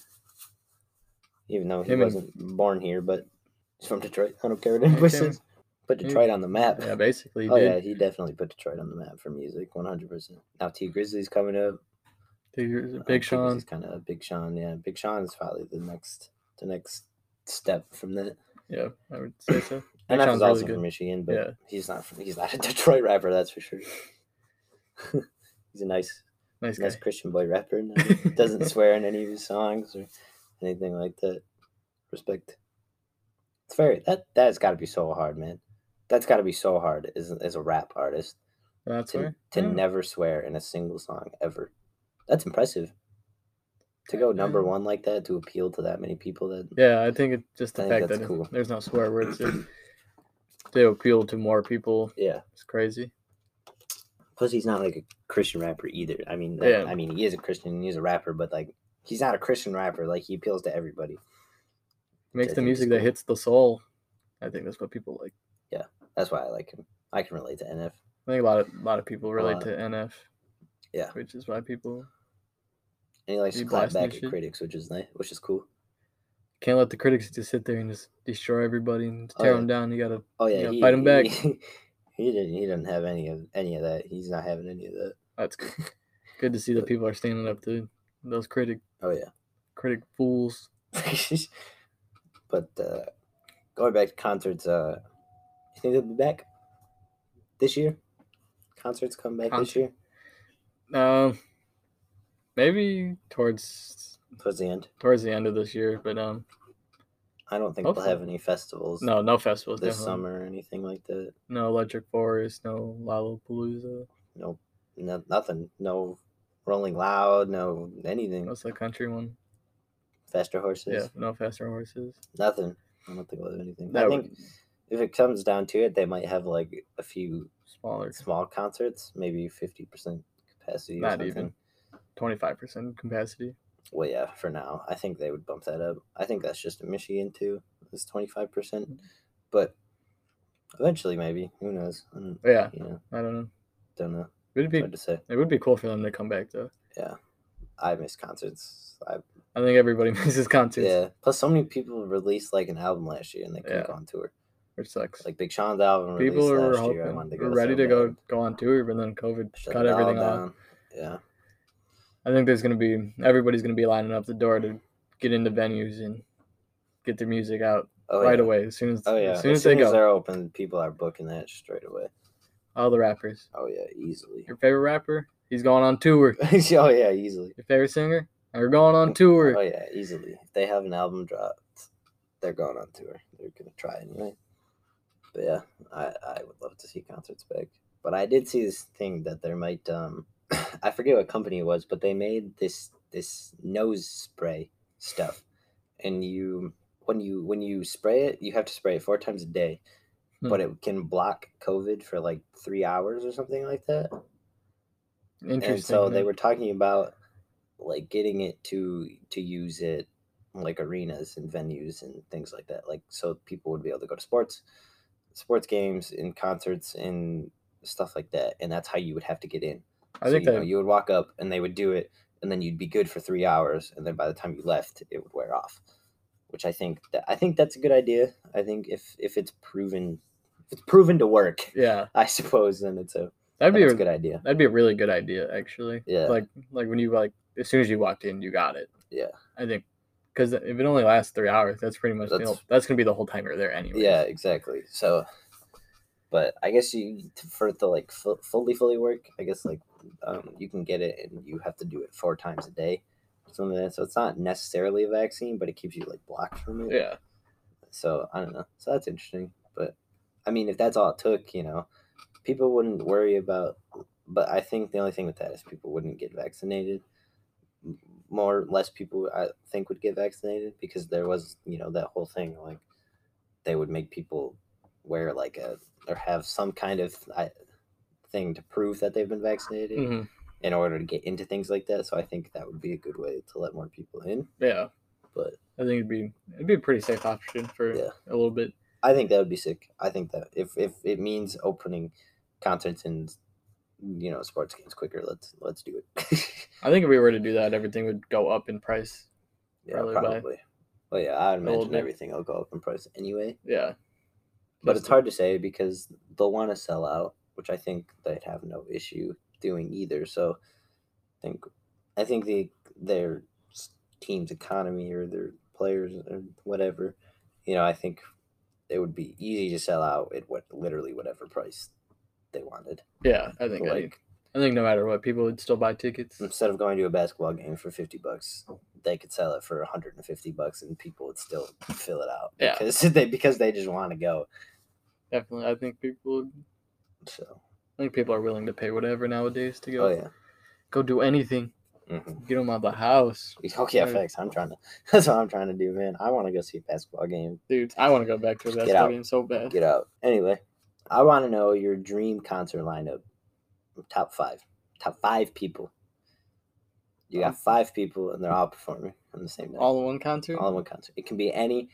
Even though he wasn't born here, but he's from Detroit. I don't care what anybody says. Put Detroit on the map. Yeah, basically. Yeah, he definitely put Detroit on the map for music, 100%. Now T Grizzly's coming up. Big Sean. He's kind of Big Sean. Yeah, Big Sean is probably the next step from that. Yeah, I would say so. Big NF is also really from Michigan, but he's not a Detroit rapper, that's for sure. He's a nice Christian boy rapper. No, he doesn't swear in any of his songs or anything like that. Respect. It's very that's got to be so hard, man. That's got to be so hard as a rap artist to never swear in a single song ever. That's impressive. To go number one like that, to appeal to that many people. I think it's just the fact that cool. There's no swear words. They appeal to more people. Yeah. It's crazy. Plus, he's not like a Christian rapper either. I mean, he is a Christian and he's a rapper, but like he's not a Christian rapper. Like he appeals to everybody. Makes the music that hits the soul. I think that's what people like. Yeah, that's why I like him. I can relate to NF. I think a lot of people relate to NF. Yeah, which is why people. And he likes to clap back at critics, which is nice, which is cool. Can't let the critics just sit there and just destroy everybody and tear them down. You gotta, fight them back. He didn't have any of that. He's not having any of that. That's good. Good to see that people are standing up to those critics. Oh yeah, critic fools. But going back to concerts, you think they'll be back this year? Concerts come back this year? Maybe towards the end of this year, but I don't think they'll have any festivals. No festivals this summer or anything like that. No Electric Forest, no Lollapalooza. No, nothing. No Rolling Loud, no anything. What's the country one? Faster Horses. Yeah, no Faster Horses. Nothing. I don't think we'll have anything. I think if it comes down to it, they might have like a few small concerts, maybe 50% capacity. Not even 25% capacity. Well, yeah, for now. I think they would bump that up. I think that's just in Michigan too. It's 25%. But eventually, maybe. Who knows? Yeah. You know, I don't know. It'd be hard to say. It would be cool for them to come back, though. Yeah. I miss concerts. I think everybody misses concerts. Yeah. Plus, so many people released, like, an album last year, and they couldn't go on tour. Which sucks. Like, Big Sean's album people released last year. People were ready to go on tour, but then COVID shut everything off. Yeah. I think there's going to be – everybody's going to be lining up the door to get into venues and get their music out away. As soon as they're open, people are booking that straight away. All the rappers. Oh, yeah, easily. Your favorite rapper? He's going on tour. Oh, yeah, easily. Your favorite singer? They're going on tour. Oh, yeah, easily. If they have an album dropped, they're going on tour. They're going to try anyway. But, yeah, I would love to see concerts back. But I did see this thing that there might I forget what company it was, but they made this nose spray stuff, and when you spray it, you have to spray it 4 times a day, but it can block COVID for like 3 hours or something like that. Interesting. And so they were talking about like getting it to use it in like arenas and venues and things like that, like so people would be able to go to sports games and concerts and stuff like that, and that's how you would have to get in. You would walk up and they would do it, and then you'd be good for 3 hours, and then by the time you left, it would wear off. Which I think that's a good idea. I think if it's proven to work, I suppose then it's a good idea. That'd be a really good idea, actually. Yeah. Like when you as soon as you walked in, you got it. Yeah. I think because if it only lasts 3 hours, that's pretty much that's gonna be the whole time you're there anyway. Yeah, exactly. So. But I guess for it to, like, fully work, I guess, like, you can get it and you have to do it 4 times a day. Something like that. So it's not necessarily a vaccine, but it keeps you, like, blocked from it. Yeah. So, I don't know. So that's interesting. But, I mean, if that's all it took, you know, people wouldn't worry about – but I think the only thing with that is people wouldn't get vaccinated. Less people, I think, would get vaccinated because there was, you know, that whole thing, like, they would make people wear, like, or have some kind of thing to prove that they've been vaccinated in order to get into things like that. So I think that would be a good way to let more people in. Yeah. But I think it'd be a pretty safe option for a little bit. I think that would be sick. I think that if it means opening concerts and, you know, sports games quicker, let's do it. I think if we were to do that, everything would go up in price. Yeah, probably. Well, yeah, I would imagine everything will go up in price anyway. Yeah. But it's hard to say because they'll want to sell out, which I think they'd have no issue doing either. So I think their team's economy or their players or whatever, you know, I think it would be easy to sell out at literally whatever price they wanted. Yeah, I think I think no matter what, people would still buy tickets. Instead of going to a basketball game for $50, they could sell it for $150, and people would still fill it out. Yeah, because they just want to go. Definitely, I think people are willing to pay whatever nowadays to go. Oh yeah, go do anything. Mm-hmm. Get them out of the house. Oh yeah, facts. That's what I'm trying to do, man. I want to go see a basketball game, dude. I want to go back to a basketball game so bad. Get out. Anyway, I want to know your dream concert lineup. Top five people. You got 5 people, and they're all performing on the same night. All in one concert? All in one concert. It can be any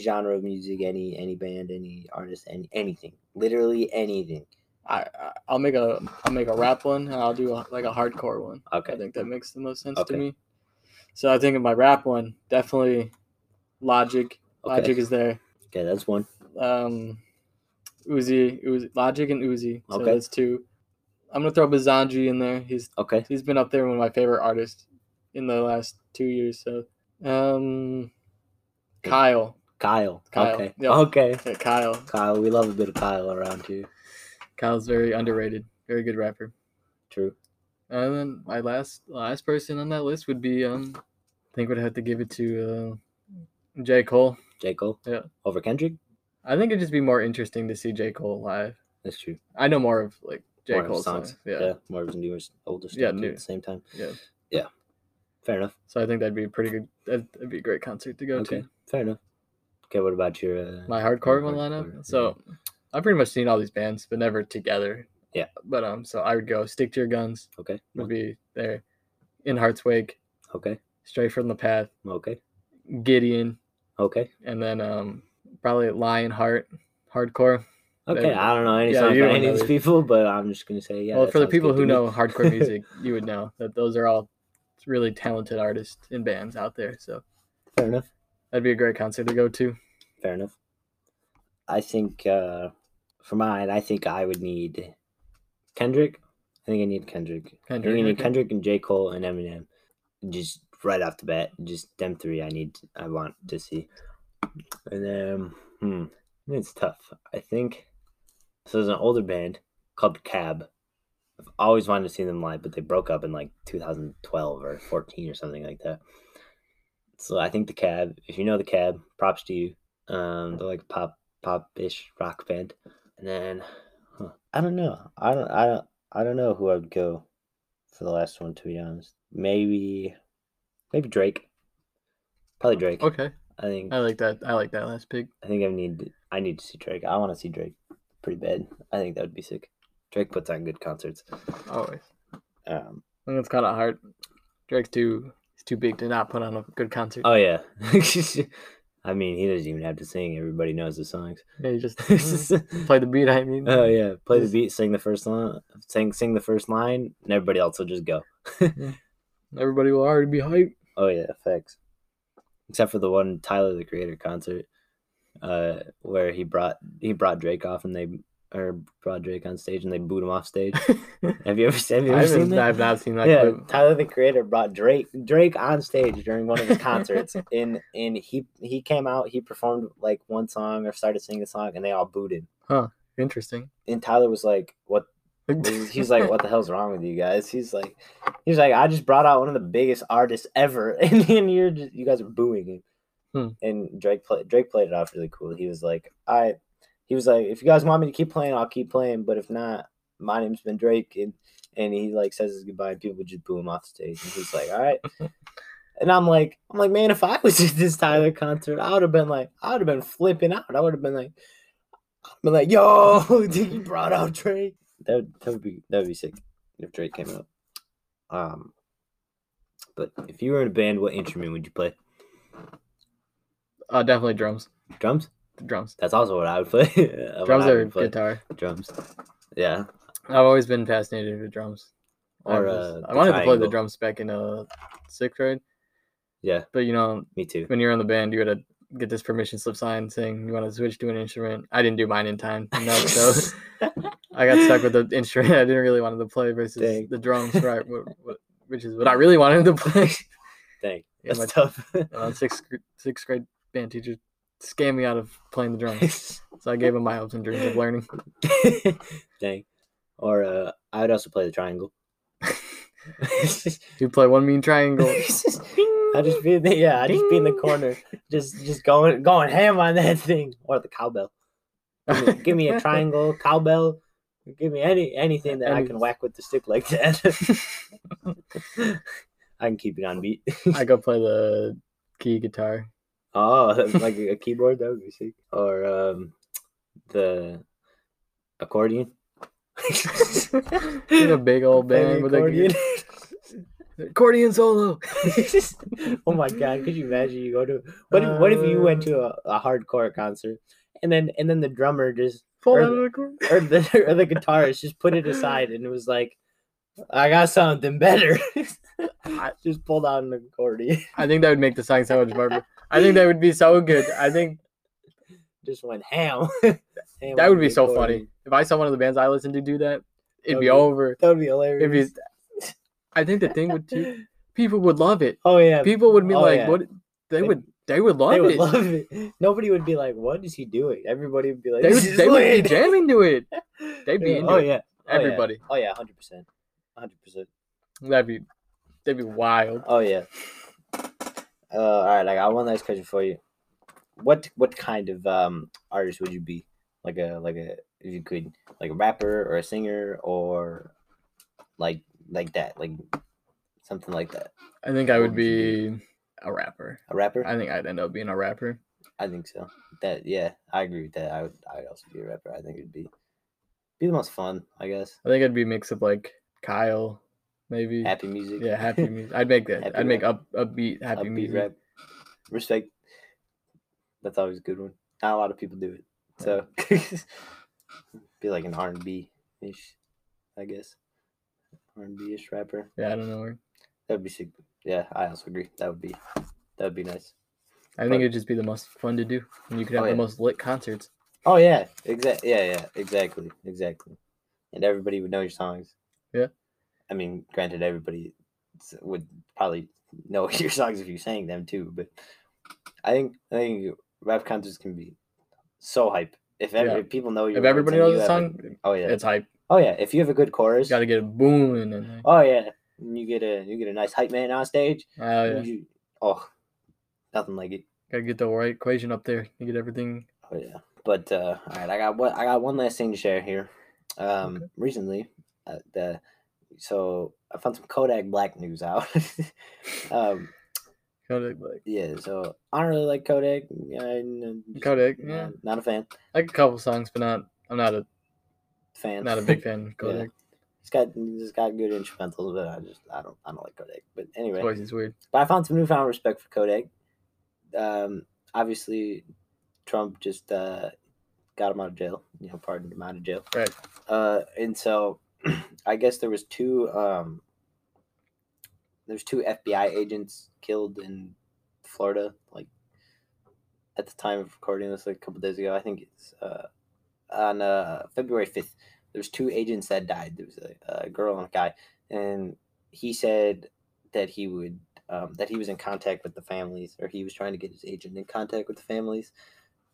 genre of music, any band, any artist, anything. Literally anything. I'll make a rap one, and I'll do a hardcore one. Okay. I think that makes the most sense to me. So I think in my rap one, definitely Logic. Logic is there. Okay, that's one. Uzi. Logic and Uzi. So that's 2. I'm gonna throw Bazanji in there. He's been up there, one of my favorite artists in the last 2 years. So, Kyle. Okay. Yep. Okay. Yeah, Kyle. We love a bit of Kyle around here. Kyle's very underrated. Very good rapper. True. And then my last person on that list would be I think would have to give it to J. Cole. Yeah. Over Kendrick. I think it'd just be more interesting to see J. Cole live. That's true. I know more of J. Cole's songs. Yeah, more of his newest, oldest. Yeah, new. At the same time. Yeah. Fair enough. So I think that'd be pretty good. That'd be a great concert to go to. Fair enough. Okay, what about your my hardcore one lineup? Yeah. So I've pretty much seen all these bands, but never together. Yeah. But so I would go Stick to Your Guns. Okay. Would be there. In Heart's Wake. Okay. Straight from the Path. Okay. Gideon. Okay. And then probably Lionheart, hardcore. Okay, they're, I don't know any song by any of these people, but I'm just gonna say yeah. Well, for the people who know hardcore music, you would know that those are all really talented artists and bands out there. So fair enough. That'd be a great concert to go to. Fair enough. I think for mine, I think I would need Kendrick. I need Kendrick and J. Cole and Eminem. Just right off the bat, just them three I want to see. And then, it's tough. I think, so there's an older band called Cab. I've always wanted to see them live, but they broke up in like 2012 or 14 or something like that. So I think the Cab, if you know the Cab, props to you. They're like a pop-ish rock band. And then, I don't know who I would go for the last one, to be honest. Maybe Drake. Probably Drake. Okay. I like that last pick. I think I need to see Drake. I want to see Drake pretty bad. I think that would be sick. Drake puts on good concerts. Always. I think it's kind of hard. Drake's too big to not put on a good concert. Oh yeah. I mean, he doesn't even have to sing. Everybody knows the songs. Yeah, you just play the beat, I mean. Oh, yeah. Play the beat, sing the first line, sing the first line, and everybody else will just go. Everybody will already be hyped. Oh, yeah, facts. Except for the one Tyler, the Creator concert where he brought Drake off and brought Drake on stage and they booed him off stage. Have you ever seen that? I've not seen that. Yeah, clip. Tyler the Creator brought Drake on stage during one of his concerts. And he came out, he performed like one song or started singing a song, and they all booed him. Huh? Interesting. And Tyler was like, "What?" He's like, "What the hell's wrong with you guys?" He's like, "I just brought out one of the biggest artists ever, and then you guys are booing him." And Drake played it off really cool. He was like, He was like, "If you guys want me to keep playing, I'll keep playing. But if not, my name's been Drake." And he like says his goodbye, and people just boo him off stage. And he's like, "All right." And I'm like, man, if I was at this Tyler concert, I would have been flipping out. I would have been like, "Yo, dude, you brought out Drake." That would be sick if Drake came out. But if you were in a band, what instrument would you play? Definitely drums. Drums? Drums. That's also what I would play. Guitar. Drums. Yeah. I've always been fascinated with drums. I wanted to play the drums back in sixth grade. Yeah. But me too. When you're in the band, you gotta get this permission slip signed saying you want to switch to an instrument. I didn't do mine in time. So I got stuck with the instrument I didn't really want to play versus the drums, right? Which is what I really wanted to play. Dang. That's tough. Sixth grade band teacher scam me out of playing the drums, so I gave him my hopes and dreams of learning. Dang. Or I would also play the triangle. You play one mean triangle. I just be in the corner, just going ham on that thing. Or the cowbell. Give me a triangle, cowbell. Give me anything that I can whack with the stick like that. I can keep it on beat. I go play the key guitar. Oh, like a keyboard? That would be sick. Or the accordion. A big old band with accordion. Accordion solo. Oh my god! Could you imagine you go to what if you went to a hardcore concert and then the drummer just or the guitarist just put it aside and it was like, "I got something better." I just pulled out an accordion. I think that would make the song so much better. I think that would be so good. I think just went ham. That would be so funny. If I saw one of the bands I listen to do that, it'd be over. That would be hilarious. I think the thing would too, people would love it. Oh yeah. People would be like, "What?" They would love it. Nobody would be like, "What is he doing?" Everybody would be like, they would be jamming to it. They'd be into it. Yeah. Everybody. Oh yeah, 100%. 100%. That'd be wild. Oh yeah. All right, I got one last question for you. What kind of artist would you be? Like a if you could, like a rapper or a singer or like that, like something like that. I think I would be a rapper. A rapper? I think I'd end up being a rapper. I think so. I agree with that. I'd also be a rapper. I think it'd be the most fun, I guess. I think I'd be a mix of like Kyle. Maybe happy music. Yeah, happy music. I'd make that. I'd make upbeat happy music. Rap. Respect. That's always a good one. Not a lot of people do it. So be like an R&B-ish, I guess. R&B-ish rapper. Yeah, I don't know. That would be sick. Yeah, I also agree. That would be nice. I think it would just be the most fun to do. And you could have the most lit concerts. Oh, yeah. Exactly. And everybody would know your songs. Yeah. I mean, granted, everybody would probably know your songs if you sang them, too. But I think rap concerts can be so hype. If people know you, if everybody knows the song, it's hype. Oh yeah, if you have a good chorus, you gotta get a boom and then. Oh yeah, you get a nice hype man on stage. Oh yeah. Nothing like it. Gotta get the right equation up there. You get everything. Oh yeah, but all right, I got one last thing to share here. Recently, so I found some Kodak Black news out. Kodak Black. Yeah, so I don't really like Kodak. Kodak, yeah. Not a fan. Like a couple songs, but I'm not a fan. Not a big fan of Kodak. Yeah. He's got good instrumentals, but I don't like Kodak. But anyway. His voice is weird. But I found some newfound respect for Kodak. Obviously Trump just got him out of jail, pardoned him out of jail. Right. And so I guess there was two FBI agents killed in Florida, like at the time of recording this, like a couple days ago. I think it's on February 5th. There's two agents that died. There was a girl and a guy, and he said that he would that he was in contact with the families, or he was trying to get his agent in contact with the families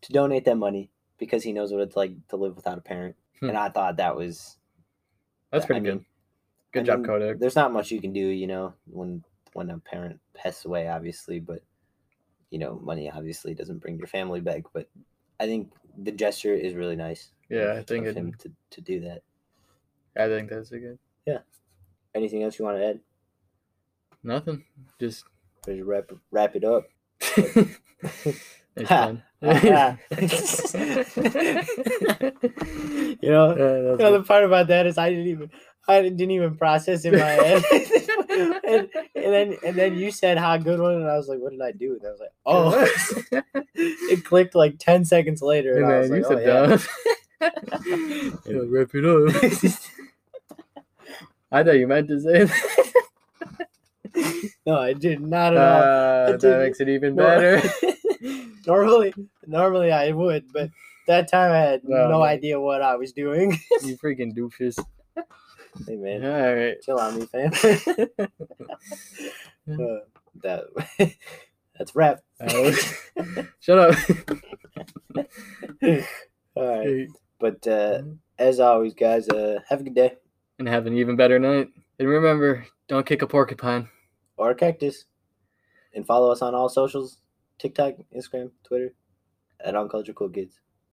to donate that money because he knows what it's like to live without a parent. And I thought that's pretty good. Good job, Kodak. There's not much you can do, when a parent passes away, obviously, but, money obviously doesn't bring your family back. But I think the gesture is really nice. Yeah, I think him to do that. I think that's a good. Yeah. Anything else you want to add? Nothing. Just wrap it up. It's fun. The part about that is I didn't even process in my head. and then you said how good one, and I was like, what did I do? And I was like, oh. It clicked like 10 seconds later. And I was like, yeah. Wrap it up. I thought you meant to say that. No, I did not at all. That makes it even better. Normally I would, but that time I had no idea what I was doing. You freaking doofus. Hey man, all right, chill on me, fam. That's rap. Shut up. All right, but as always, guys, have a good day and have an even better night. And remember, don't kick a porcupine or a cactus. And follow us on all socials: TikTok, Instagram, Twitter, at Uncultured Cool Kids.